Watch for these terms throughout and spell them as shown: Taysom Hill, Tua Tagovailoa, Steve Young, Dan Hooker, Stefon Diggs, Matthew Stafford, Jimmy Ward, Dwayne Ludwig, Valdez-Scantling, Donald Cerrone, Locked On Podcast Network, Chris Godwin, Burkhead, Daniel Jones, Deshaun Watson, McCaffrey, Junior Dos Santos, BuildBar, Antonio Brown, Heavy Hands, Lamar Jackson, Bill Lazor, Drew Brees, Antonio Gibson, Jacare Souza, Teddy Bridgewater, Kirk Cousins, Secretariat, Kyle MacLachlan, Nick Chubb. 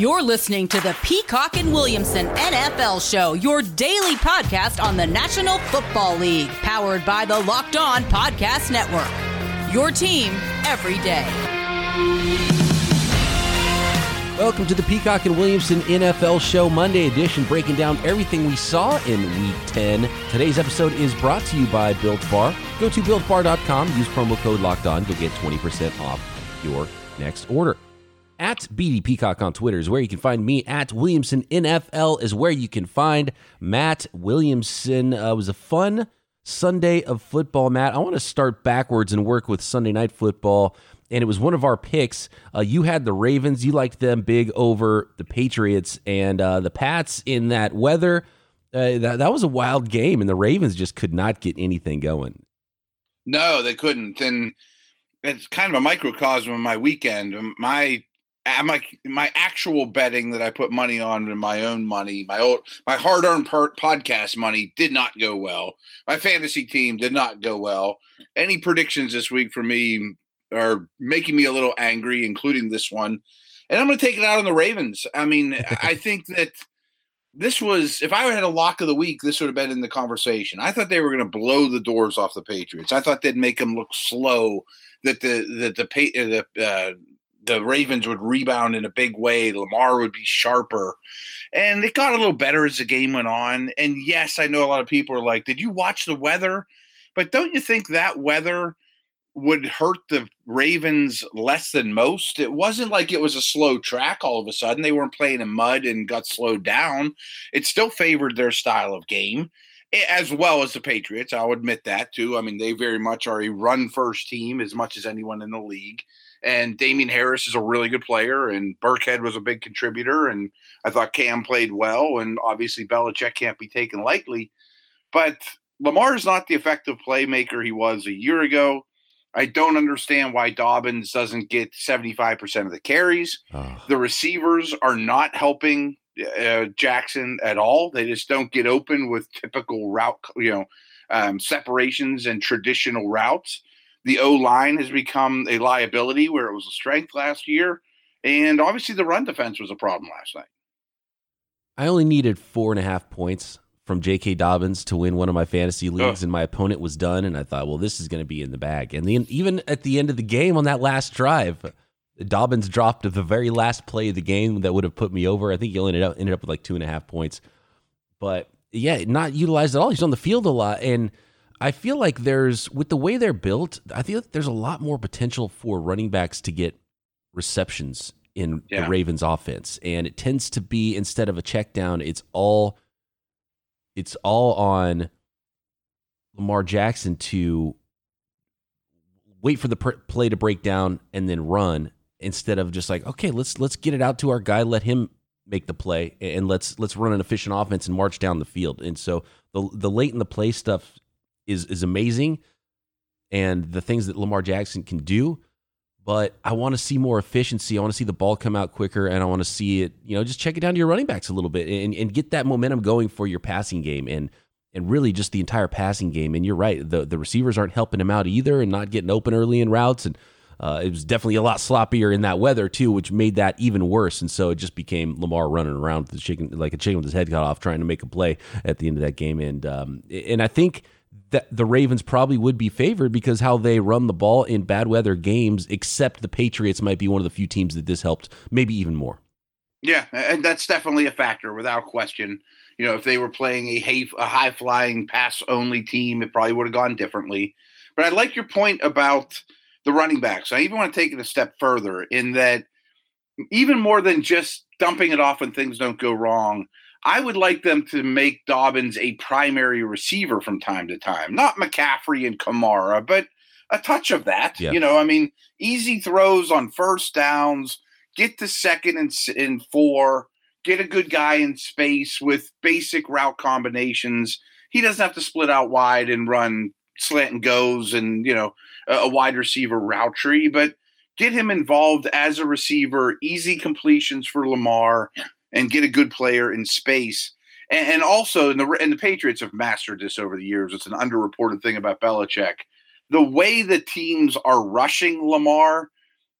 You're listening to the Peacock and Williamson NFL Show, your daily podcast on the National Football League, powered by the Locked On Podcast Network. Your team every day. Welcome to the Peacock and Williamson NFL Show Monday edition, breaking down everything we saw in Week 10. Today's episode is brought to you by BuildBar. Go to BuildBar.com, use promo code LOCKEDON to get 20% off your next order. At BD Peacock on Twitter is where you can find me. At Williamson NFL is where you can find Matt Williamson. It was a fun Sunday of football, Matt. I want to start backwards and work with Sunday Night Football. And it was one of our picks. You had the Ravens. You liked them big over the Patriots and the Pats in that weather. That was a wild game, and the Ravens just could not get anything going. No, they couldn't. And it's kind of a microcosm of my weekend. My actual betting that I put money on and my own money, my hard-earned podcast money did not go well. My fantasy team did not go well. Any predictions this week for me are making me a little angry, including this one. And I'm going to take it out on the Ravens. I mean, I think that this was, if I had a lock of the week, this would have been in the conversation. I thought they were going to blow the doors off the Patriots. I thought they'd make them look slow, that the Ravens would rebound in a big way. Lamar would be sharper. And it got a little better as the game went on. And yes, I know a lot of people are like, did you watch the weather? But don't you think that weather would hurt the Ravens less than most? It wasn't like it was a slow track all of a sudden. They weren't playing in mud and got slowed down. It still favored their style of game, as well as the Patriots. I'll admit that too. I mean, they very much are a run-first team as much as anyone in the league. And Damian Harris is a really good player, and Burkhead was a big contributor, and I thought Cam played well, and obviously Belichick can't be taken lightly. But Lamar is not the effective playmaker he was a year ago. I don't understand why Dobbins doesn't get 75% of the carries. Oh. The receivers are not helping Jackson at all. They just don't get open with typical route, separations and traditional routes. The O-line has become a liability where it was a strength last year. And obviously the run defense was a problem last night. I only needed 4.5 points from J.K. Dobbins to win one of my fantasy leagues, and my opponent was done. And I thought, well, this is going to be in the bag. And then even at the end of the game on that last drive, Dobbins dropped the very last play of the game that would have put me over. I think he ended up with like 2.5 points. But, yeah, not utilized at all. He's on the field a lot. And I feel like with the way they're built, I feel like there's a lot more potential for running backs to get receptions in the Ravens offense. And it tends to be, instead of a check down, it's all on Lamar Jackson to wait for the play to break down and then run, instead of just like, okay, let's get it out to our guy, let him make the play, and let's run an efficient offense and march down the field. And so the late in the play stuff is amazing, and the things that Lamar Jackson can do, but I want to see more efficiency. I want to see the ball come out quicker, and I want to see it, just check it down to your running backs a little bit and get that momentum going for your passing game and really just the entire passing game. And you're right, the receivers aren't helping him out either and not getting open early in routes, and it was definitely a lot sloppier in that weather too, which made that even worse. And so it just became Lamar running around with the chicken, like a chicken with his head cut off, trying to make a play at the end of that game. And I think that the Ravens probably would be favored because how they run the ball in bad weather games, except the Patriots might be one of the few teams that this helped, maybe even more. Yeah, and that's definitely a factor without question. If they were playing a high-flying pass-only team, it probably would have gone differently. But I like your point about the running backs. I even want to take it a step further in that even more than just dumping it off when things don't go wrong, I would like them to make Dobbins a primary receiver from time to time, not McCaffrey and Kamara, but a touch of that. Yeah. Easy throws on first downs, get to second and four, get a good guy in space with basic route combinations. He doesn't have to split out wide and run slant and goes and, a wide receiver route tree, but get him involved as a receiver, easy completions for Lamar, and get a good player in space. And also, and the Patriots have mastered this over the years. It's an underreported thing about Belichick. The way the teams are rushing Lamar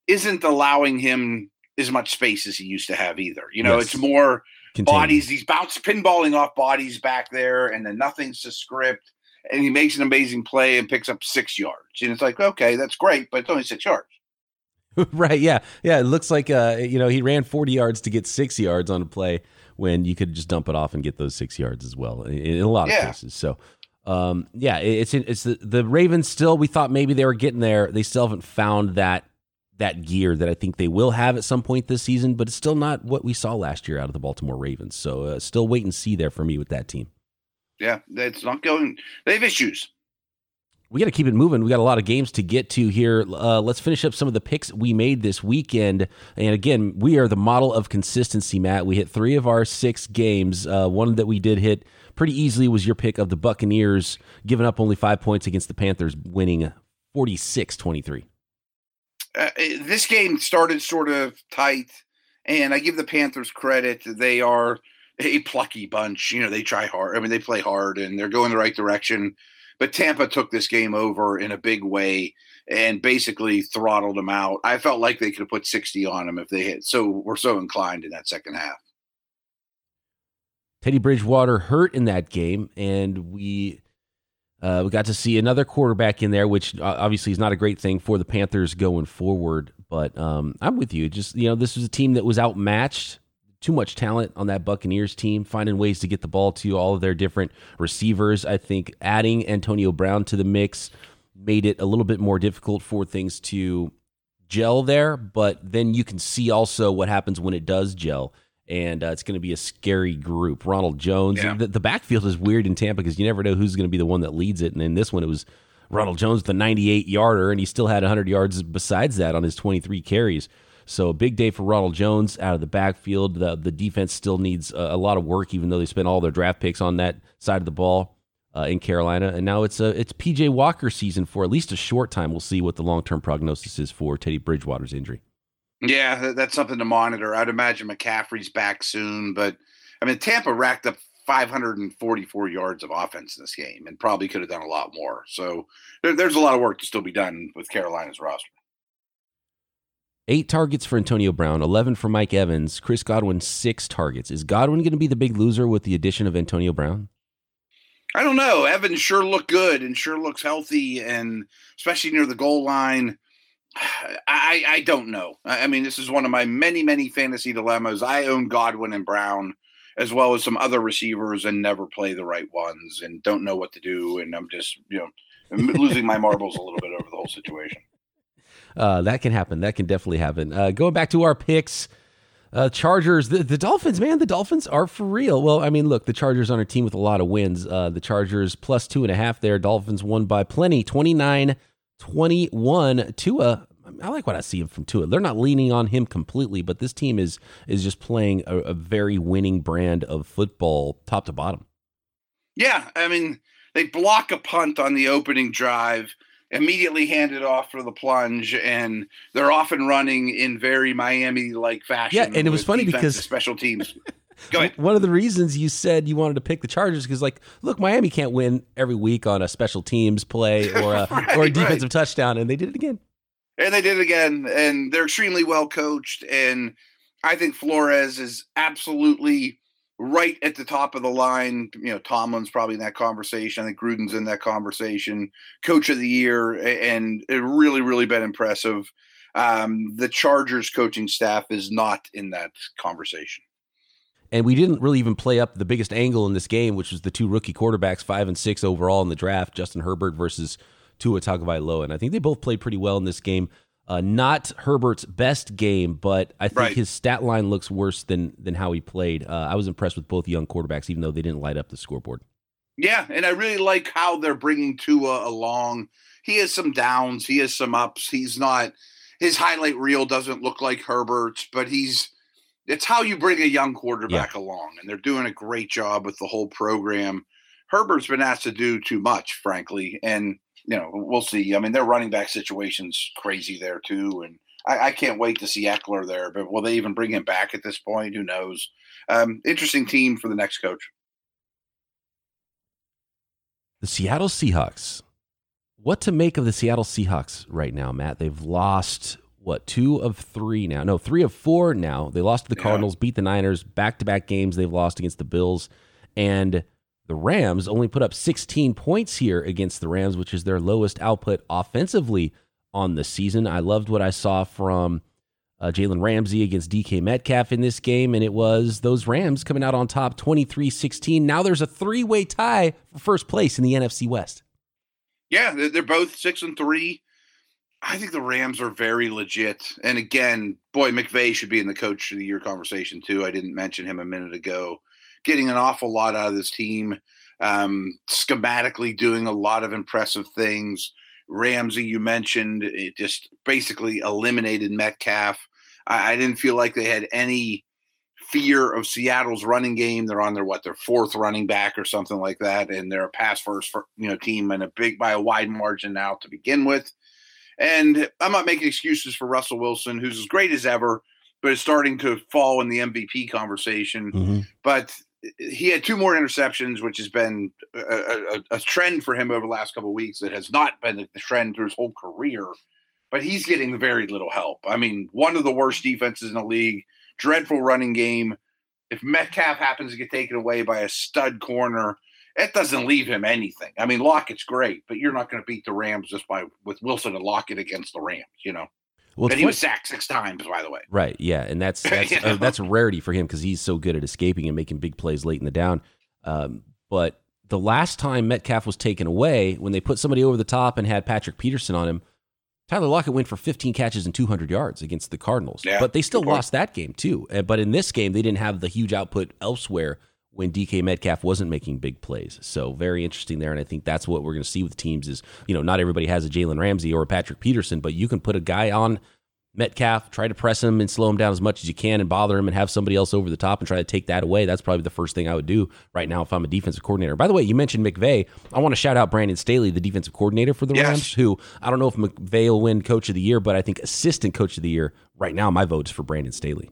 isn't allowing him as much space as he used to have either. You know, It's more contained. Bodies. He's pinballing off bodies back there, and then nothing's to script. And he makes an amazing play and picks up 6 yards. And it's like, okay, that's great, but it's only 6 yards. Right, yeah. Yeah, it looks like, he ran 40 yards to get 6 yards on a play when you could just dump it off and get those 6 yards as well in a lot of cases. So, it's the Ravens still, we thought maybe they were getting there. They still haven't found that gear that I think they will have at some point this season, but it's still not what we saw last year out of the Baltimore Ravens. So still wait and see there for me with that team. Yeah, it's not going. They have issues. We got to keep it moving. We got a lot of games to get to here. Let's finish up some of the picks we made this weekend. And again, we are the model of consistency, Matt. We hit 3 of our 6 games. One that we did hit pretty easily was your pick of the Buccaneers, giving up only 5 points against the Panthers, winning 46-23. This game started sort of tight, and I give the Panthers credit. They are a plucky bunch. You know, they try hard. I mean, they play hard, and they're going the right direction. But Tampa took this game over in a big way and basically throttled them out. I felt like they could have put 60 on them if they hit. So we're so inclined in that second half. Teddy Bridgewater hurt in that game, and we got to see another quarterback in there, which obviously is not a great thing for the Panthers going forward. But I'm with you. Just, this was a team that was outmatched. Too much talent on that Buccaneers team, finding ways to get the ball to all of their different receivers. I think adding Antonio Brown to the mix made it a little bit more difficult for things to gel there, but then you can see also what happens when it does gel, and it's going to be a scary group. Ronald Jones. Yeah. The backfield is weird in Tampa because you never know who's going to be the one that leads it, and in this one it was Ronald Jones, the 98-yarder, and he still had 100 yards besides that on his 23 carries. So a big day for Ronald Jones out of the backfield. The defense still needs a lot of work, even though they spent all their draft picks on that side of the ball in Carolina. And now it's P.J. Walker season for at least a short time. We'll see what the long-term prognosis is for Teddy Bridgewater's injury. Yeah, that's something to monitor. I'd imagine McCaffrey's back soon. But, I mean, Tampa racked up 544 yards of offense in this game and probably could have done a lot more. So there's a lot of work to still be done with Carolina's roster. 8 targets for Antonio Brown, 11 for Mike Evans, Chris Godwin, 6 targets. Is Godwin going to be the big loser with the addition of Antonio Brown? I don't know. Evans sure looked good and sure looks healthy, and especially near the goal line. I don't know. I mean, this is one of my many, many fantasy dilemmas. I own Godwin and Brown as well as some other receivers and never play the right ones and don't know what to do. And I'm just, losing my marbles a little bit over the whole situation. That can happen. That can definitely happen. Going back to our picks, Chargers, the Dolphins, man, the Dolphins are for real. Well, I mean, look, the Chargers on a team with a lot of wins. The Chargers plus 2.5 there. Dolphins won by plenty, 29-21. Tua, I like what I see from Tua. They're not leaning on him completely, but this team is just playing a very winning brand of football, top to bottom. Yeah, I mean, they block a punt on the opening drive, immediately handed off for the plunge, and they're off and running in very Miami-like fashion. Yeah, and it was funny because special teams. Go ahead. One of the reasons you said you wanted to pick the Chargers because, like, look, Miami can't win every week on a special teams play or a, or a defensive touchdown, and they did it again. And they did it again, and they're extremely well coached, and I think Flores is absolutely right at the top of the line. You know, Tomlin's probably in that conversation. I think Gruden's in that conversation. Coach of the year, and it really, really been impressive. The Chargers coaching staff is not in that conversation. And we didn't really even play up the biggest angle in this game, which was the 2 rookie quarterbacks, 5 and 6 overall in the draft, Justin Herbert versus Tua Tagovailoa. And I think they both played pretty well in this game. Not Herbert's best game, but I think his stat line looks worse than how he played. I was impressed with both young quarterbacks, even though they didn't light up the scoreboard. Yeah, and I really like how they're bringing Tua along. He has some downs. He has some ups. He's not – his highlight reel doesn't look like Herbert's, but he's – it's how you bring a young quarterback along, and they're doing a great job with the whole program. Herbert's been asked to do too much, frankly, and – we'll see. I mean, their running back situation's crazy there too, and I can't wait to see Eckler there. But will they even bring him back at this point? Who knows? Interesting team for the next coach. The Seattle Seahawks. What to make of the Seattle Seahawks right now, Matt? They've lost what, three of four now. They lost to the Cardinals, beat the Niners, back-to-back games they've lost against the Bills. And the Rams only put up 16 points here against the Rams, which is their lowest output offensively on the season. I loved what I saw from Jalen Ramsey against DK Metcalf in this game, and it was those Rams coming out on top 23-16. Now there's a three-way tie for first place in the NFC West. Yeah, they're both 6-3. I think the Rams are very legit. And again, boy, McVay should be in the coach of the year conversation too. I didn't mention him a minute ago. Getting an awful lot out of this team, schematically doing a lot of impressive things. Ramsey, you mentioned, it just basically eliminated Metcalf. I didn't feel like they had any fear of Seattle's running game. They're on their fourth running back or something like that, and they're a pass-first team and by a wide margin now to begin with. And I'm not making excuses for Russell Wilson, who's as great as ever, but is starting to fall in the MVP conversation. Mm-hmm. But he had two more interceptions, which has been a trend for him over the last couple of weeks that has not been the trend through his whole career. But he's getting very little help. I mean, one of the worst defenses in the league, dreadful running game. If Metcalf happens to get taken away by a stud corner, it doesn't leave him anything. I mean, Lockett's great, but you're not going to beat the Rams just with Wilson and Lockett against the Rams, Well, and he was sacked 6 times, by the way. Right, yeah, and that's that's a rarity for him because he's so good at escaping and making big plays late in the down. But the last time Metcalf was taken away, when they put somebody over the top and had Patrick Peterson on him, Tyler Lockett went for 15 catches and 200 yards against the Cardinals. Yeah, but they still lost that game, too. But in this game, they didn't have the huge output elsewhere when DK Metcalf wasn't making big plays. So very interesting there, and I think that's what we're going to see with teams is, not everybody has a Jalen Ramsey or a Patrick Peterson, but you can put a guy on Metcalf, try to press him and slow him down as much as you can and bother him and have somebody else over the top and try to take that away. That's probably the first thing I would do right now if I'm a defensive coordinator. By the way, you mentioned McVay. I want to shout out Brandon Staley, the defensive coordinator for the Rams, who I don't know if McVay will win coach of the year, but I think assistant coach of the year right now, my vote is for Brandon Staley.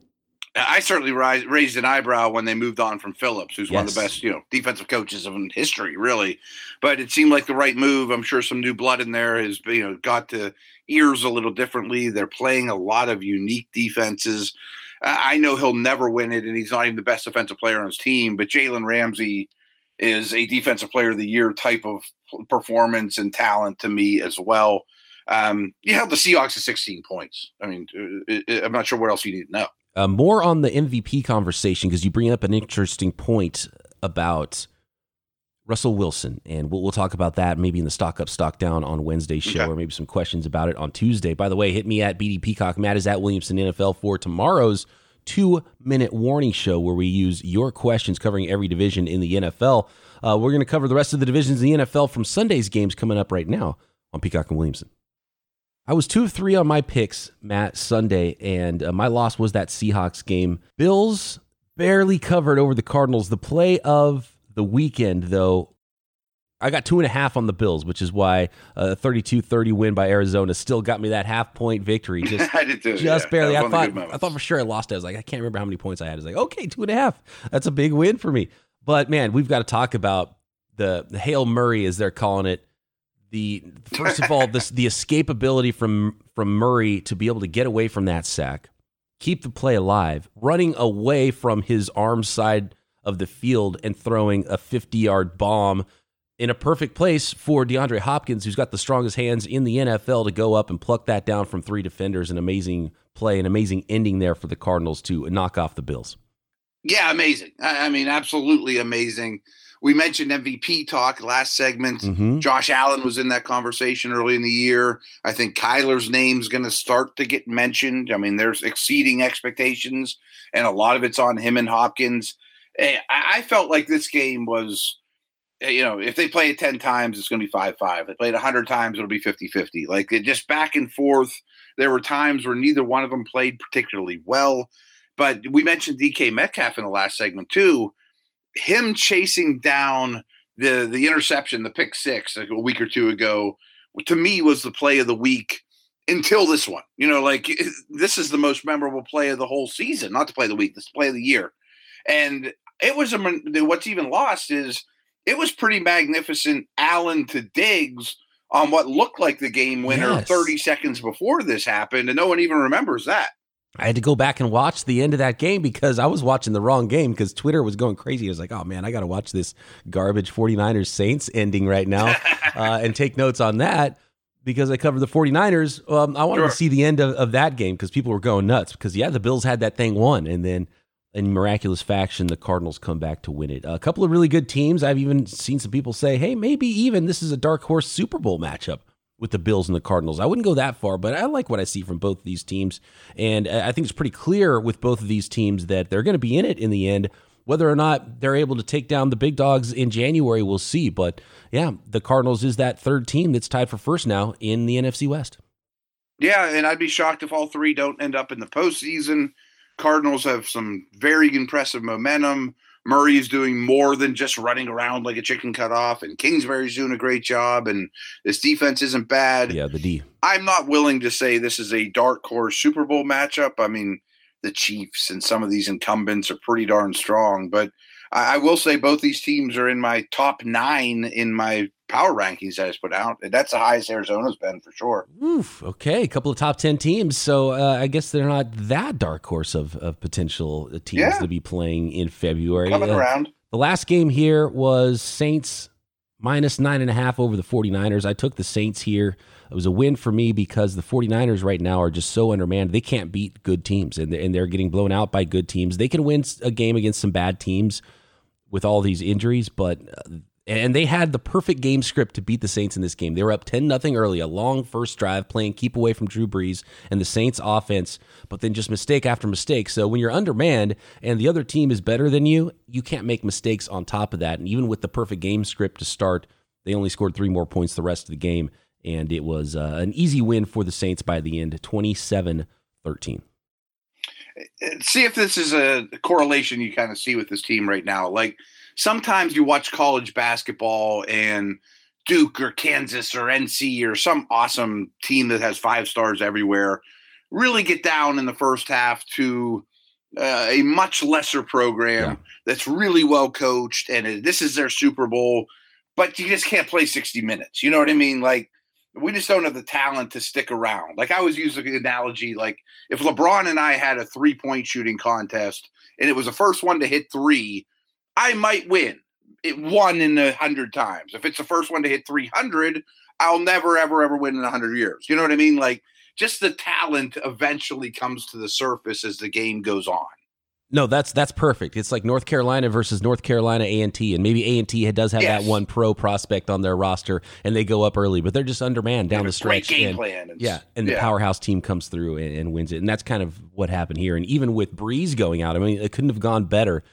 I certainly raised an eyebrow when they moved on from Phillips, who's one of the best, defensive coaches in history, really. But it seemed like the right move. I'm sure some new blood in there has, got to ears a little differently. They're playing a lot of unique defenses. I know he'll never win it, and he's not even the best defensive player on his team. But Jalen Ramsey is a defensive player of the year type of performance and talent to me as well. You held the Seahawks to 16 points. I mean, I'm not sure what else you need to know. More on the MVP conversation, because you bring up an interesting point about Russell Wilson, and we'll talk about that maybe in the Stock Up, Stock Down on Wednesday's show, or maybe some questions about it on Tuesday. By the way, hit me at BD Peacock. Matt is at Williamson NFL for tomorrow's 2-minute warning show, where we use your questions covering every division in the NFL. We're going to cover the rest of the divisions in the NFL from Sunday's games coming up right now on Peacock and Williamson. I was 2 of 3 on my picks, Matt, Sunday, and my loss was that Seahawks game. Bills barely covered over the Cardinals. The play of the weekend, though, I got 2.5 on the Bills, which is why a 32-30 win by Arizona still got me that half-point victory. Barely. I thought for sure I lost it. I was like, I can't remember how many points I had. I was like, okay, 2.5. That's a big win for me. But, man, we've got to talk about the Hail Murray, as they're calling it. First of all, the escapability from Murray to be able to get away from that sack, keep the play alive, running away from his arm side of the field and throwing a 50-yard bomb in a perfect place for DeAndre Hopkins, who's got the strongest hands in the NFL, to go up and pluck that down from 3 defenders. An amazing play, an amazing ending there for the Cardinals to knock off the Bills. Yeah, amazing. I mean, absolutely amazing. We mentioned MVP talk last segment. Mm-hmm. Josh Allen was in that conversation early in the year. I think Kyler's name's going to start to get mentioned. I mean, there's exceeding expectations, and a lot of it's on him and Hopkins. I felt like this game was, if they play it 10 times, it's going to be 5-5. If they play it 100 times, it'll be 50-50. Like, it just back and forth. There were times where neither one of them played particularly well. But we mentioned DK Metcalf in the last segment, too. Him chasing down the interception, the pick six, like a week or two ago, to me was the play of the week until this one. This is the most memorable play of the whole season, not the play of the week, this play of the year. And it was what's even lost is it was pretty magnificent Allen to Diggs on what looked like the game winner 30 seconds before this happened, and no one even remembers that. I had to go back and watch the end of that game because I was watching the wrong game because Twitter was going crazy. I was like, oh, man, I got to watch this garbage 49ers-Saints ending right now and take notes on that because I covered the 49ers. I wanted to see the end of that game because people were going nuts because, the Bills had that thing won. And then in miraculous fashion, the Cardinals come back to win it. A couple of really good teams. I've even seen some people say, hey, maybe even this is a dark horse Super Bowl matchup with the Bills and the Cardinals. I wouldn't go that far, but I like what I see from both of these teams. And I think it's pretty clear with both of these teams that they're going to be in it in the end. Whether or not they're able to take down the big dogs in January, we'll see. But yeah, the Cardinals is that third team that's tied for first now in the NFC West. Yeah, and I'd be shocked if all three don't end up in the postseason. Cardinals have some very impressive momentum. Murray is doing more than just running around like a chicken cut off, and Kingsbury's doing a great job, and this defense isn't bad. Yeah, the D. I'm not willing to say this is a dark horse Super Bowl matchup. I mean, the Chiefs and some of these incumbents are pretty darn strong, but I will say both these teams are in my top 9 in my power rankings that I just put out. That's the highest Arizona's been for sure. Oof, okay, a couple of top 10 teams. So I guess they're not that dark horse of potential teams to be playing in February. Coming around. The last game here was Saints minus 9.5 over the 49ers. I took the Saints here. It was a win for me because the 49ers right now are just so undermanned. They can't beat good teams, and they're getting blown out by good teams. They can win a game against some bad teams with all these injuries, but and they had the perfect game script to beat the Saints in this game. They were up 10-0 early, a long first drive, playing keep away from Drew Brees and the Saints offense, but then just mistake after mistake. So when you're undermanned and the other team is better than you, you can't make mistakes on top of that. And even with the perfect game script to start, they only scored 3 more points the rest of the game, and it was an easy win for the Saints by the end, 27-13. See if this is a correlation you kind of see with this team right now. Like, sometimes you watch college basketball and Duke or Kansas or NC or some awesome team that has 5 stars everywhere really get down in the first half to a much lesser program that's really well coached, and this is their Super Bowl, but you just can't play 60 minutes. You know what I mean? Like, we just don't have the talent to stick around. Like, I always use the analogy, like, if LeBron and I had a 3-point shooting contest and it was the first one to hit 3, I might win it 1 in 100 times. If it's the first one to hit 300, I'll never, ever, ever win in 100 years. You know what I mean? Like, just the talent eventually comes to the surface as the game goes on. No, that's perfect. It's like North Carolina versus North Carolina A&T, and maybe A&T does have that one pro prospect on their roster, and they go up early, but they're just undermanned down the stretch. Great game plan. And the powerhouse team comes through and wins it, and that's kind of what happened here. And even with Breeze going out, I mean, it couldn't have gone better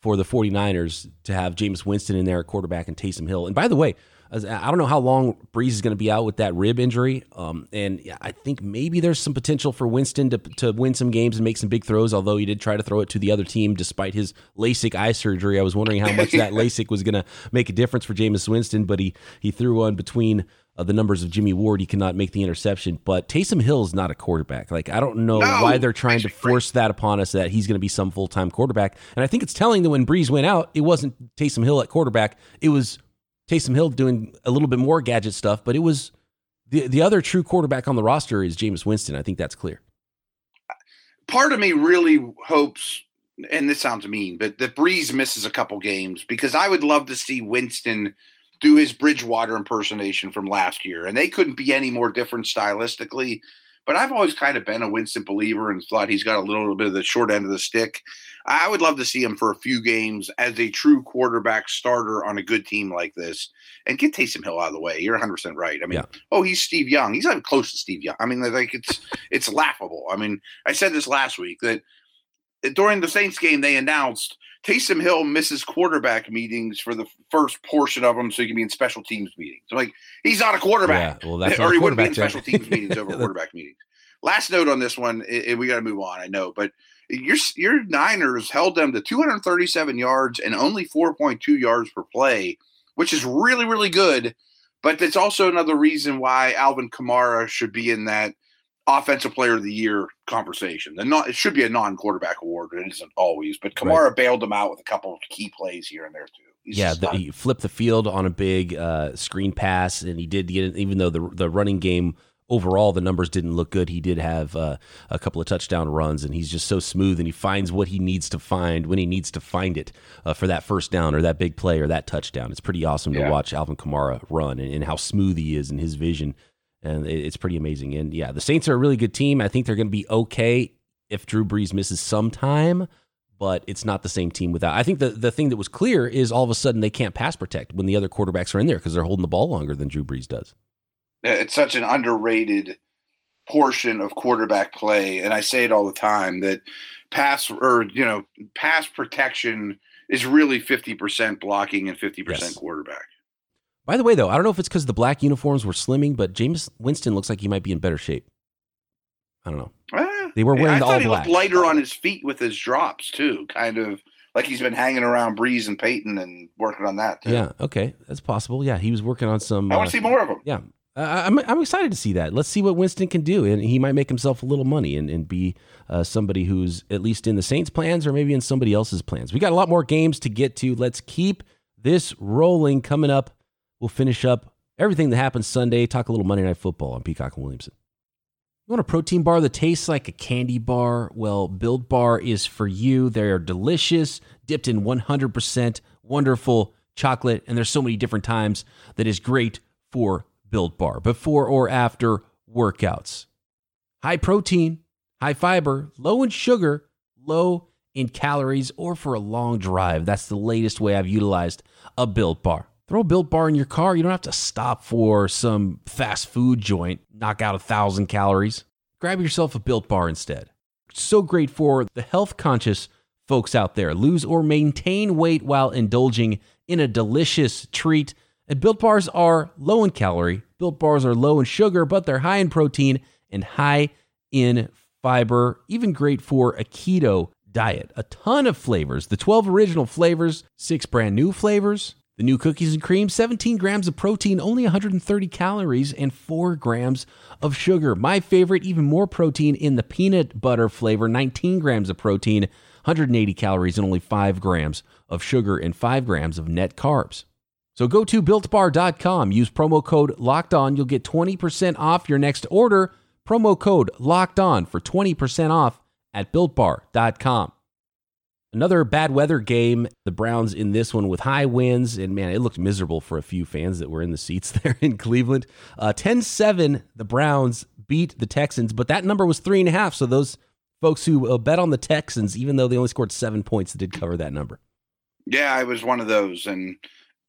for the 49ers to have Jameis Winston in there at quarterback and Taysom Hill. And by the way, I don't know how long Breeze is going to be out with that rib injury, and I think maybe there's some potential for Winston to win some games and make some big throws, although he did try to throw it to the other team despite his LASIK eye surgery. I was wondering how much that LASIK was going to make a difference for Jameis Winston, but he threw one between the numbers of Jimmy Ward. He could not make the interception, but Taysom Hill is not a quarterback. Like, I don't know why they're trying to force that upon us that he's going to be some full-time quarterback, and I think it's telling that when Breeze went out, it wasn't Taysom Hill at quarterback. It was Taysom Hill doing a little bit more gadget stuff, but it was the other true quarterback on the roster is Jameis Winston. I think that's clear. Part of me really hopes, and this sounds mean, but that Breeze misses a couple games because I would love to see Winston do his Bridgewater impersonation from last year, and they couldn't be any more different stylistically. But I've always kind of been a Winston believer and thought he's got a little bit of the short end of the stick. I would love to see him for a few games as a true quarterback starter on a good team like this. And get Taysom Hill out of the way. You're 100% right. I mean, he's Steve Young. He's not even close to Steve Young. I mean, like, it's laughable. I mean, I said this last week that during the Saints game, they announced Taysom Hill misses quarterback meetings for the first portion of them so he can be in special teams meetings. I'm like, he's not a quarterback. Yeah, well, that's or he wouldn't be in special teams meetings over quarterback meetings. Last note on this one, and we got to move on, I know, but your Niners held them to 237 yards and only 4.2 yards per play, which is really, really good. But that's also another reason why Alvin Kamara should be in that Offensive Player of the Year conversation. It should be a non-quarterback award, but it isn't always. But Kamara bailed them out with a couple of key plays here and there, too. He flipped the field on a big screen pass, and he did get it, even though the running game overall, the numbers didn't look good. He did have a couple of touchdown runs, and he's just so smooth, and he finds what he needs to find when he needs to find it for that first down or that big play or that touchdown. It's pretty awesome to watch Alvin Kamara run and how smooth he is in his vision, and it's pretty amazing. And, the Saints are a really good team. I think they're going to be okay if Drew Brees misses some time, but it's not the same team without. I think the thing that was clear is all of a sudden they can't pass protect when the other quarterbacks are in there because they're holding the ball longer than Drew Brees does. It's such an underrated portion of quarterback play, and I say it all the time that pass protection is really 50% blocking and 50% quarterback. By the way, though, I don't know if it's because the black uniforms were slimming, but Jameis Winston looks like he might be in better shape. I don't know. They were wearing the all black. I thought he looked lighter on his feet with his drops too, kind of. Like he's been hanging around Breeze and Peyton and working on that too. Yeah, okay, that's possible. Yeah, he was working on some. I want to see more of him. Yeah. I'm excited to see that. Let's see what Winston can do. And he might make himself a little money and be somebody who's at least in the Saints' plans or maybe in somebody else's plans. We got a lot more games to get to. Let's keep this rolling. Coming up, we'll finish up everything that happens Sunday, talk a little Monday Night Football on Peacock and Williamson. You want a protein bar that tastes like a candy bar? Well, Build Bar is for you. They are delicious, dipped in 100% wonderful chocolate, and there's so many different times that is great for Build Bar, before or after workouts. High protein, high fiber, low in sugar, low in calories, or for a long drive. That's the latest way I've utilized a Build Bar. Throw a Built Bar in your car. You don't have to stop for some fast food joint, knock out 1,000 calories. Grab yourself a Built Bar instead. So great for the health conscious folks out there. Lose or maintain weight while indulging in a delicious treat. And Built Bars are low in calorie, Built Bars are low in sugar, but they're high in protein and high in fiber, even great for a keto diet. A ton of flavors, the 12 original flavors, 6 brand new flavors, the new cookies and cream, 17 grams of protein, only 130 calories, and 4 grams of sugar. My favorite, even more protein in the peanut butter flavor, 19 grams of protein, 180 calories, and only 5 grams of sugar and 5 grams of net carbs. So go to BuiltBar.com, use promo code LOCKEDON, you'll get 20% off your next order, promo code LOCKEDON for 20% off at BuiltBar.com. Another bad weather game, the Browns in this one with high winds, and man, it looked miserable for a few fans that were in the seats there in Cleveland. 10-7, the Browns beat the Texans, but that number was 3.5, so those folks who bet on the Texans, even though they only scored 7 points, they did cover that number. Yeah, I was one of those, and...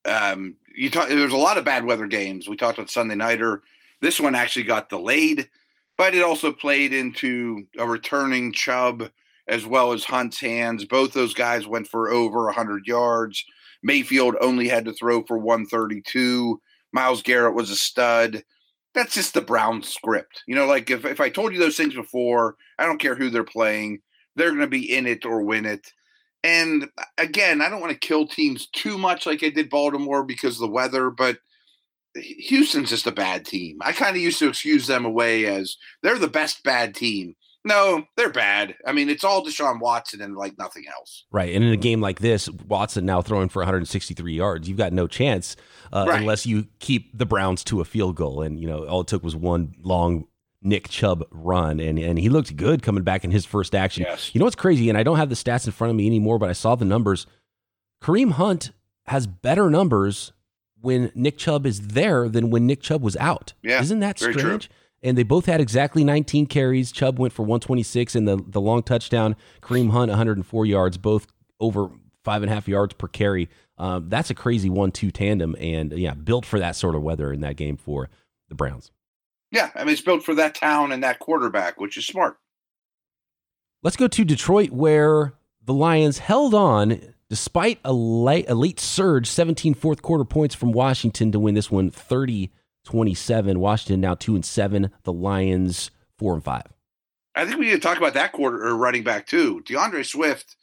there's a lot of bad weather games. We talked about Sunday Nighter. This one actually got delayed, but it also played into a returning Chubb as well as Hunt's hands. Both those guys went for over 100 yards. Mayfield only had to throw for 132. Myles Garrett was a stud. That's just the Brown script. Like if I told you those things before, I don't care who they're playing. They're going to be in it or win it. And again, I don't want to kill teams too much like I did Baltimore because of the weather, but Houston's just a bad team. I kind of used to excuse them away as they're the best bad team. No, they're bad. I mean, it's all Deshaun Watson and like nothing else. Right. And in a game like this, Watson now throwing for 163 yards. You've got no chance unless you keep the Browns to a field goal. And, all it took was one long Nick Chubb run, and he looked good coming back in his first action. Yes. You know what's crazy, and I don't have the stats in front of me anymore, but I saw the numbers. Kareem Hunt has better numbers when Nick Chubb is there than when Nick Chubb was out. Yeah, isn't that strange? True. And they both had exactly 19 carries. Chubb went for 126 in the long touchdown. Kareem Hunt, 104 yards, both over 5.5 yards per carry. That's a crazy 1-2 tandem, and built for that sort of weather in that game for the Browns. Yeah, I mean, it's built for that town and that quarterback, which is smart. Let's go to Detroit, where the Lions held on despite a late surge, 17 fourth quarter points from Washington to win this one 30-27. Washington now 2-7, the Lions 4-5. I think we need to talk about that quarter or running back too. DeAndre Swift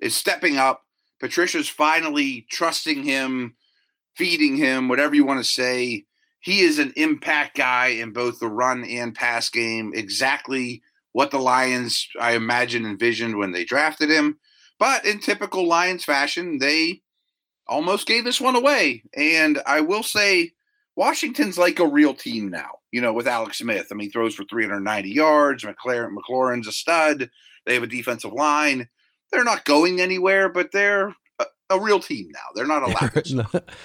is stepping up. Patricia's finally trusting him, feeding him, whatever you want to say. He is an impact guy in both the run and pass game, exactly what the Lions, I imagine, envisioned when they drafted him. But in typical Lions fashion, they almost gave this one away. And I will say Washington's like a real team now, you know, with Alex Smith. I mean, he throws for 390 yards. McLaurin's a stud. They have a defensive line. They're not going anywhere, but they're a real team now. They're not allowed. No,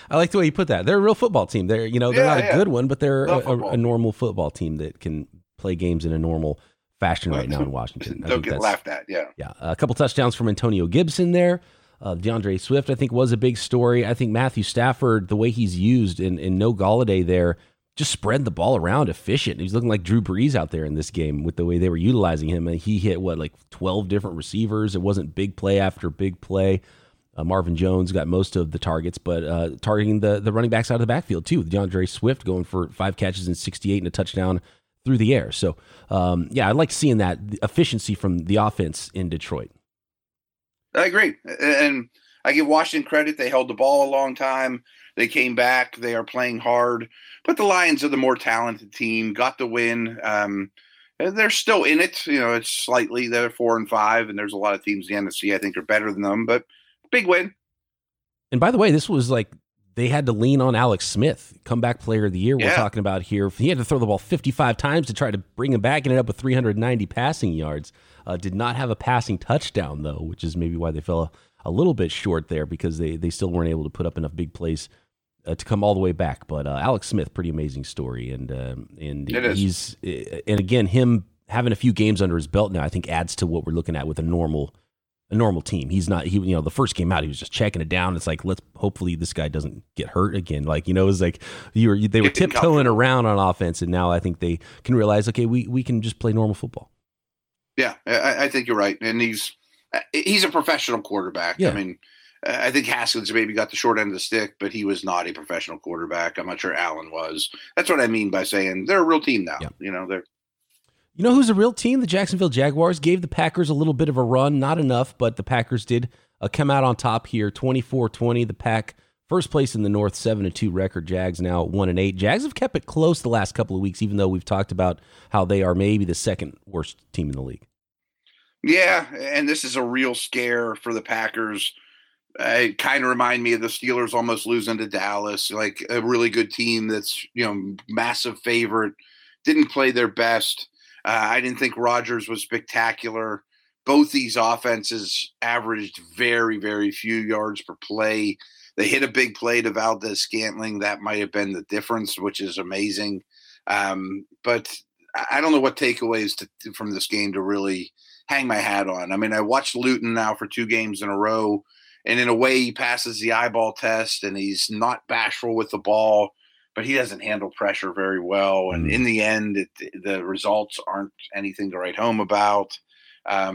I like the way you put that. They're a real football team. They're, you know, they're not a good one, but they're a normal football team that can play games in a normal fashion right now in Washington. Don't get laughed at. Yeah. Yeah. A couple touchdowns from Antonio Gibson there. DeAndre Swift, I think, was a big story. I think Matthew Stafford, the way he's used and no Galladay there, just spread the ball around efficient. He's looking like Drew Brees out there in this game with the way they were utilizing him. And he hit, 12 different receivers. It wasn't big play after big play. Marvin Jones got most of the targets, but targeting the running backs out of the backfield, too. DeAndre Swift going for 5 catches and 68 and a touchdown through the air. So, I like seeing that efficiency from the offense in Detroit. I agree. And I give Washington credit. They held the ball a long time. They came back. They are playing hard. But the Lions are the more talented team, got the win. And they're still in it. You know, it's slightly, they're 4-5, and there's a lot of teams in the NFC I think are better than them, but big win. And by the way, this was like they had to lean on Alex Smith, comeback player of the year we're talking about here. He had to throw the ball 55 times to try to bring him back, ended up with 390 passing yards. Did not have a passing touchdown, though, which is maybe why they fell a little bit short there, because they still weren't able to put up enough big plays to come all the way back. But Alex Smith, pretty amazing story. And again, him having a few games under his belt now, I think adds to what we're looking at with a normal team. He's not, the first game out, he was just checking it down. It's like, hopefully this guy doesn't get hurt again. They were tiptoeing around on offense. And now I think they can realize, okay, we can just play normal football. Yeah, I think you're right. And he's a professional quarterback. Yeah. I mean, I think Haskins maybe got the short end of the stick, but he was not a professional quarterback. I'm not sure Allen was. That's what I mean by saying they're a real team now. Yeah. You know who's a real team? The Jacksonville Jaguars gave the Packers a little bit of a run. Not enough, but the Packers did come out on top here, 24-20. The Pack, first place in the North, 7-2 record. Jags now 1-8. Jags have kept it close the last couple of weeks, even though we've talked about how they are maybe the second worst team in the league. Yeah, and this is a real scare for the Packers. It kind of reminds me of the Steelers almost losing to Dallas, like a really good team that's, massive favorite, didn't play their best. I didn't think Rodgers was spectacular. Both these offenses averaged very, very few yards per play. They hit a big play to Valdez-Scantling. That might have been the difference, which is amazing. But I don't know what takeaways from this game to really hang my hat on. I mean, I watched Luton now for 2 games in a row, and in a way he passes the eyeball test, and he's not bashful with the ball. But he doesn't handle pressure very well. And in the end, the results aren't anything to write home about. DJ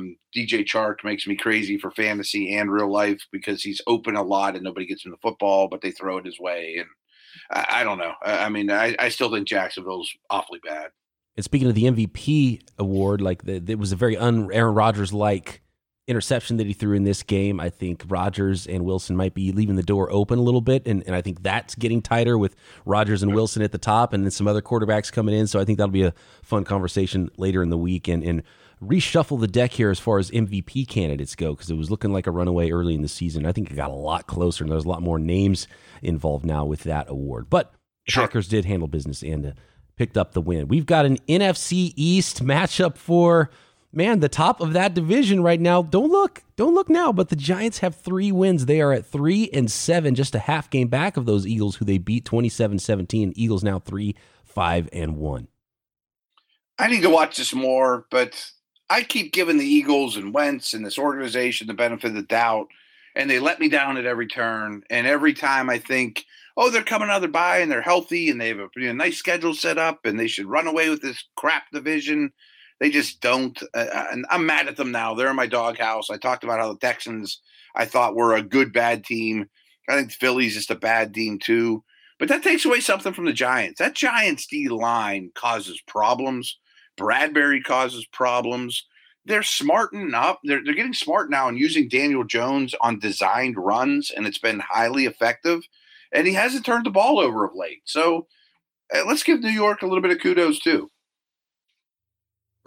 Chark makes me crazy for fantasy and real life because he's open a lot and nobody gets him the football, but they throw it his way. And I don't know. I mean, I still think Jacksonville's awfully bad. And speaking of the MVP award, it was a very Aaron Rodgers-like interception that he threw in this game. I think Rodgers and Wilson might be leaving the door open a little bit, and I think that's getting tighter with Rodgers and Wilson at the top, and then some other quarterbacks coming in. So I think that'll be a fun conversation later in the week and reshuffle the deck here as far as MVP candidates go, because it was looking like a runaway early in the season. I think it got a lot closer, and there's a lot more names involved now with that award. But Packers did handle business and picked up the win. We've got an NFC East matchup for. Man, the top of that division right now, don't look now, but the Giants have 3 wins. They are at 3-7, just a half game back of those Eagles, who they beat 27-17. Eagles now 3-5-1. I need to watch this more, but I keep giving the Eagles and Wentz and this organization the benefit of the doubt, and they let me down at every turn. And every time I think, they're coming out of their bye and they're healthy and they have a nice schedule set up and they should run away with this crap division. They just don't, and I'm mad at them now. They're in my doghouse. I talked about how the Texans, I thought, were a good, bad team. I think the Phillies just a bad team, too. But that takes away something from the Giants. That Giants D-line causes problems. Bradbury causes problems. They're smarting up. They're getting smart now and using Daniel Jones on designed runs, and it's been highly effective. And he hasn't turned the ball over of late. So let's give New York a little bit of kudos, too.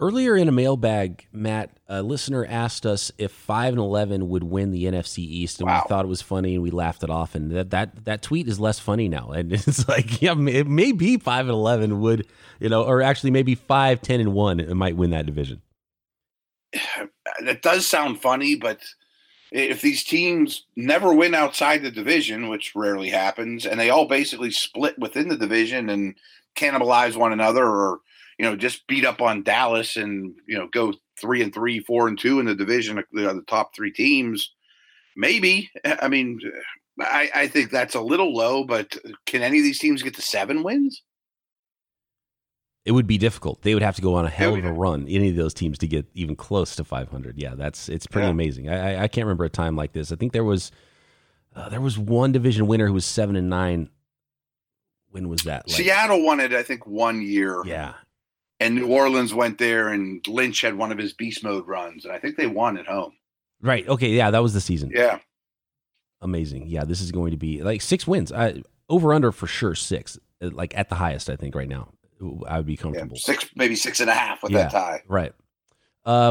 Earlier in a mailbag, Matt, a listener asked us if 5-11 would win the NFC East, and we thought it was funny, and we laughed it off. And that tweet is less funny now. And it's like, yeah, it may be 5-11 would, you know, or actually maybe 5-10-1, it might win that division. That does sound funny, but if these teams never win outside the division, which rarely happens, and they all basically split within the division and cannibalize one another, or you know, just beat up on Dallas and, you know, go 3-3, 4-2 in the division, the top three teams. Maybe. I mean, I think that's a little low, but can any of these teams get to 7 wins? It would be difficult. They would have to go on a hell of a run, any of those teams, to get even close to 500. Yeah, it's pretty amazing. I can't remember a time like this. I think there was one division winner who was 7-9. When was that? Like, Seattle won it, I think, one year. Yeah. And New Orleans went there, and Lynch had one of his beast mode runs, and I think they won at home. Right. Okay. Yeah, that was the season. Yeah. Amazing. Yeah, this is going to be like 6 wins. Over under for sure 6. Like at the highest, I think right now, I would be comfortable. Yeah, 6, maybe 6.5 with that tie. Right.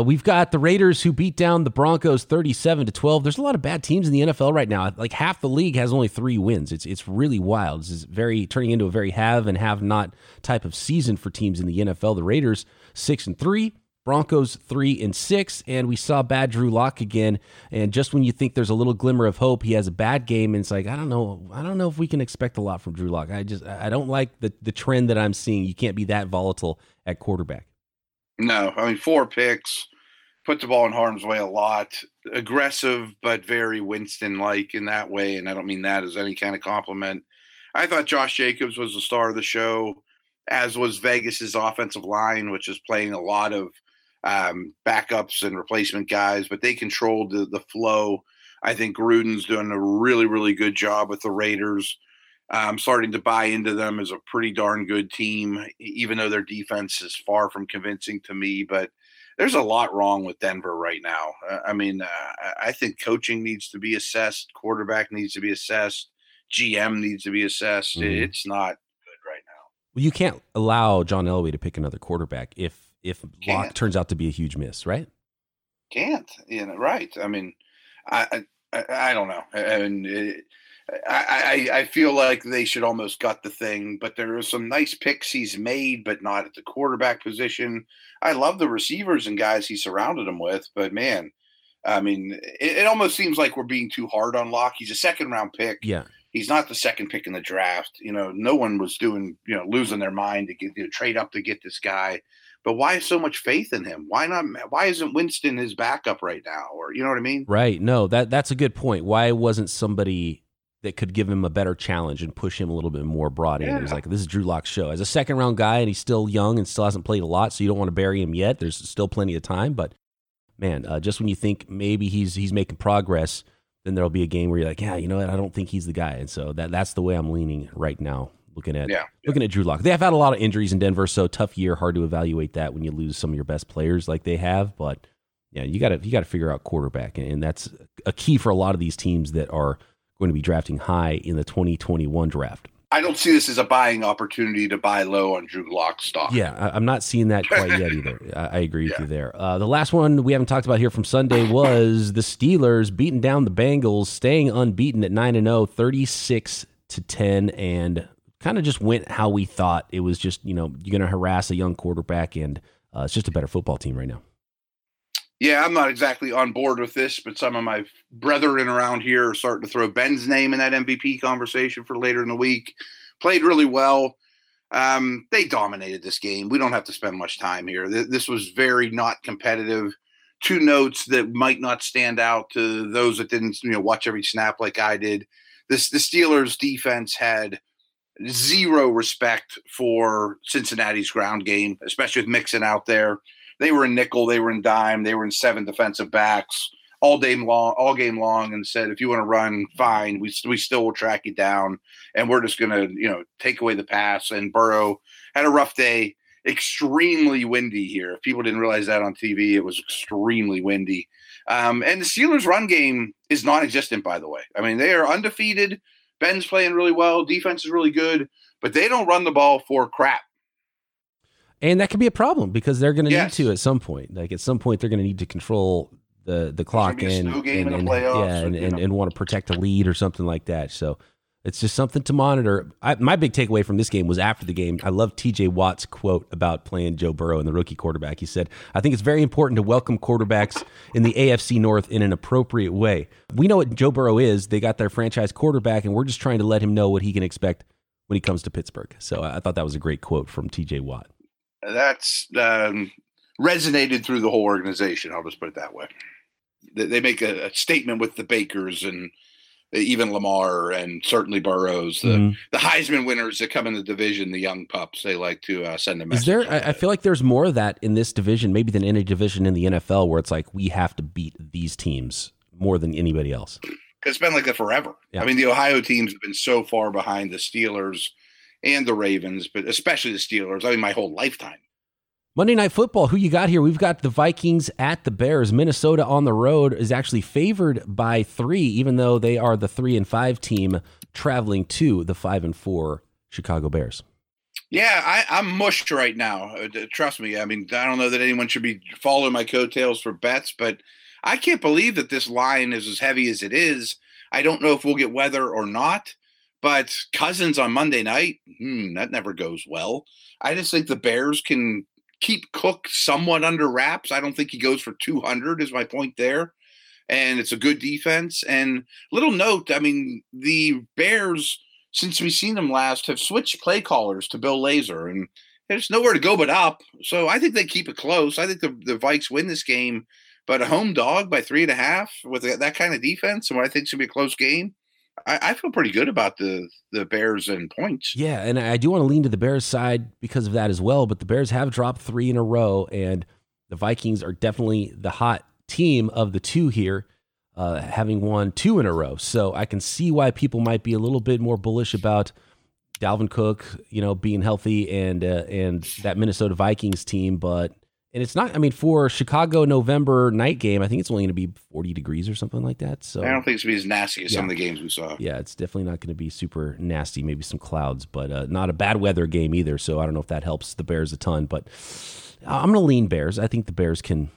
We've got the Raiders who beat down the Broncos 37-12. There's a lot of bad teams in the NFL right now. Like half the league has only 3 wins. It's really wild. This is very turning into a very have and have not type of season for teams in the NFL. The Raiders 6-3, Broncos 3-6, and we saw bad Drew Lock again. And just when you think there's a little glimmer of hope, he has a bad game, and it's like I don't know if we can expect a lot from Drew Lock. I don't like the trend that I'm seeing. You can't be that volatile at quarterback. No, I mean, 4 picks, put the ball in harm's way a lot, aggressive, but very Winston-like in that way, and I don't mean that as any kind of compliment. I thought Josh Jacobs was the star of the show, as was Vegas's offensive line, which is playing a lot of backups and replacement guys, but they controlled the flow. I think Gruden's doing a really, really good job with the Raiders. I'm starting to buy into them as a pretty darn good team, even though their defense is far from convincing to me. But there's a lot wrong with Denver right now. I mean, I think coaching needs to be assessed. Quarterback needs to be assessed. GM needs to be assessed. Mm-hmm. It's not good right now. Well, you can't allow John Elway to pick another quarterback if Locke turns out to be a huge miss, right? Can't. You know, right. I mean, I don't know. And I feel like they should almost gut the thing, but there are some nice picks he's made, but not at the quarterback position. I love the receivers and guys he surrounded him with, but man, I mean, it almost seems like we're being too hard on Locke. He's a second-round pick. Yeah, he's not the second pick in the draft. You know, no one was losing their mind to get trade up to get this guy. But why so much faith in him? Why not? Why isn't Winston his backup right now? Or you know what I mean? Right. No, that's a good point. Why wasn't somebody that could give him a better challenge and push him a little bit more broad in? It's like, this is Drew Lock's show. As a second-round guy, and he's still young and still hasn't played a lot, so you don't want to bury him yet. There's still plenty of time. But, man, just when you think maybe he's making progress, then there'll be a game where you're like, yeah, you know what, I don't think he's the guy. And so that's the way I'm leaning right now, looking at Drew Lock. They have had a lot of injuries in Denver, so tough year, hard to evaluate that when you lose some of your best players like they have. But, yeah, you got to figure out quarterback, and that's a key for a lot of these teams that are – going to be drafting high in the 2021 draft. I don't see this as a buying opportunity to buy low on Drew Lock's stock. Yeah, I'm not seeing that quite yet either. I agree with you there. The last one we haven't talked about here from Sunday was the Steelers beating down the Bengals, staying unbeaten at 9-0, 36-10, and kind of just went how we thought. It was just, you're going to harass a young quarterback, and it's just a better football team right now. Yeah, I'm not exactly on board with this, but some of my brethren around here are starting to throw Ben's name in that MVP conversation for later in the week. Played really well. They dominated this game. We don't have to spend much time here. This was very not competitive. Two notes that might not stand out to those that didn't, watch every snap like I did. The Steelers defense had zero respect for Cincinnati's ground game, especially with Mixon out there. They were in nickel, they were in dime, they were in 7 defensive backs all game long, and said, if you want to run, fine, we still will track you down, and we're just going to, take away the pass. And Burrow had a rough day, extremely windy here. If people didn't realize that on TV, it was extremely windy. And the Steelers' run game is non-existent, by the way. I mean, they are undefeated. Ben's playing really well. Defense is really good, but they don't run the ball for crap. And that could be a problem because they're going to need to at some point. Like at some point, they're going to need to control the clock and want to protect a lead or something like that. So it's just something to monitor. My big takeaway from this game was after the game. I love TJ Watt's quote about playing Joe Burrow and the rookie quarterback. He said, "I think it's very important to welcome quarterbacks in the AFC North in an appropriate way. We know what Joe Burrow is. They got their franchise quarterback, and we're just trying to let him know what he can expect when he comes to Pittsburgh." So I thought that was a great quote from TJ Watt. That's resonated through the whole organization. I'll just put it that way. They make a statement with the Bakers and even Lamar and certainly Burrows, the Heisman winners that come in the division, the young pups, they like to send a message. I feel like there's more of that in this division, maybe than any division in the NFL, where it's like we have to beat these teams more than anybody else. It's been like that forever. Yeah. I mean, the Ohio teams have been so far behind the Steelers and the Ravens, but especially the Steelers. I mean, my whole lifetime. Monday Night Football, who you got here? We've got the Vikings at the Bears. Minnesota on the road is actually favored by 3, even though they are the 3-5 team traveling to the 5-4 Chicago Bears. Yeah, I'm mushed right now. Trust me. I mean, I don't know that anyone should be following my coattails for bets, but I can't believe that this line is as heavy as it is. I don't know if we'll get weather or not, but Cousins on Monday night, that never goes well. I just think the Bears can keep Cook somewhat under wraps. I don't think he goes for 200 is my point there. And it's a good defense. And little note, I mean, the Bears, since we've seen them last, have switched play callers to Bill Lazor. And there's nowhere to go but up. So I think they keep it close. I think the Vikes win this game. But a home dog by 3.5 with that kind of defense and what I think should be a close game, I feel pretty good about the Bears and points. Yeah, and I do want to lean to the Bears side because of that as well, but the Bears have dropped 3 in a row, and the Vikings are definitely the hot team of the 2 here, having won 2 in a row. So I can see why people might be a little bit more bullish about Dalvin Cook, being healthy and that Minnesota Vikings team, but... And it's not, I mean, for Chicago November night game, I think it's only going to be 40 degrees or something like that. So I don't think it's going to be as nasty as some of the games we saw. Yeah, it's definitely not going to be super nasty, maybe some clouds, but not a bad weather game either. So I don't know if that helps the Bears a ton, but I'm going to lean Bears. I think the Bears can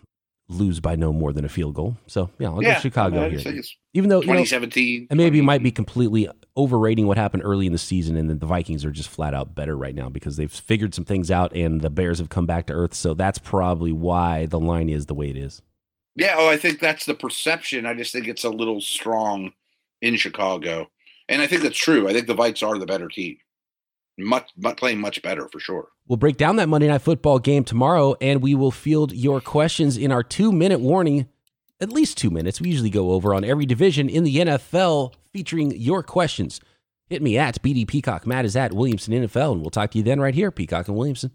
lose by no more than a field goal. So, I'll go Chicago here. Even though 2017. And maybe might be completely overrating what happened early in the season, and then the Vikings are just flat out better right now because they've figured some things out and the Bears have come back to earth. So that's probably why the line is the way it is. Yeah. I think that's the perception. I just think it's a little strong in Chicago. And I think that's true. I think the Vikes are the better team. Playing much better for sure. We'll break down that Monday Night Football game tomorrow, and we will field your questions in our 2-minute warning. At least 2 minutes. We usually go over on every division in the NFL featuring your questions. Hit me at BD Peacock. Matt is at Williamson NFL, and we'll talk to you then right here, Peacock and Williamson.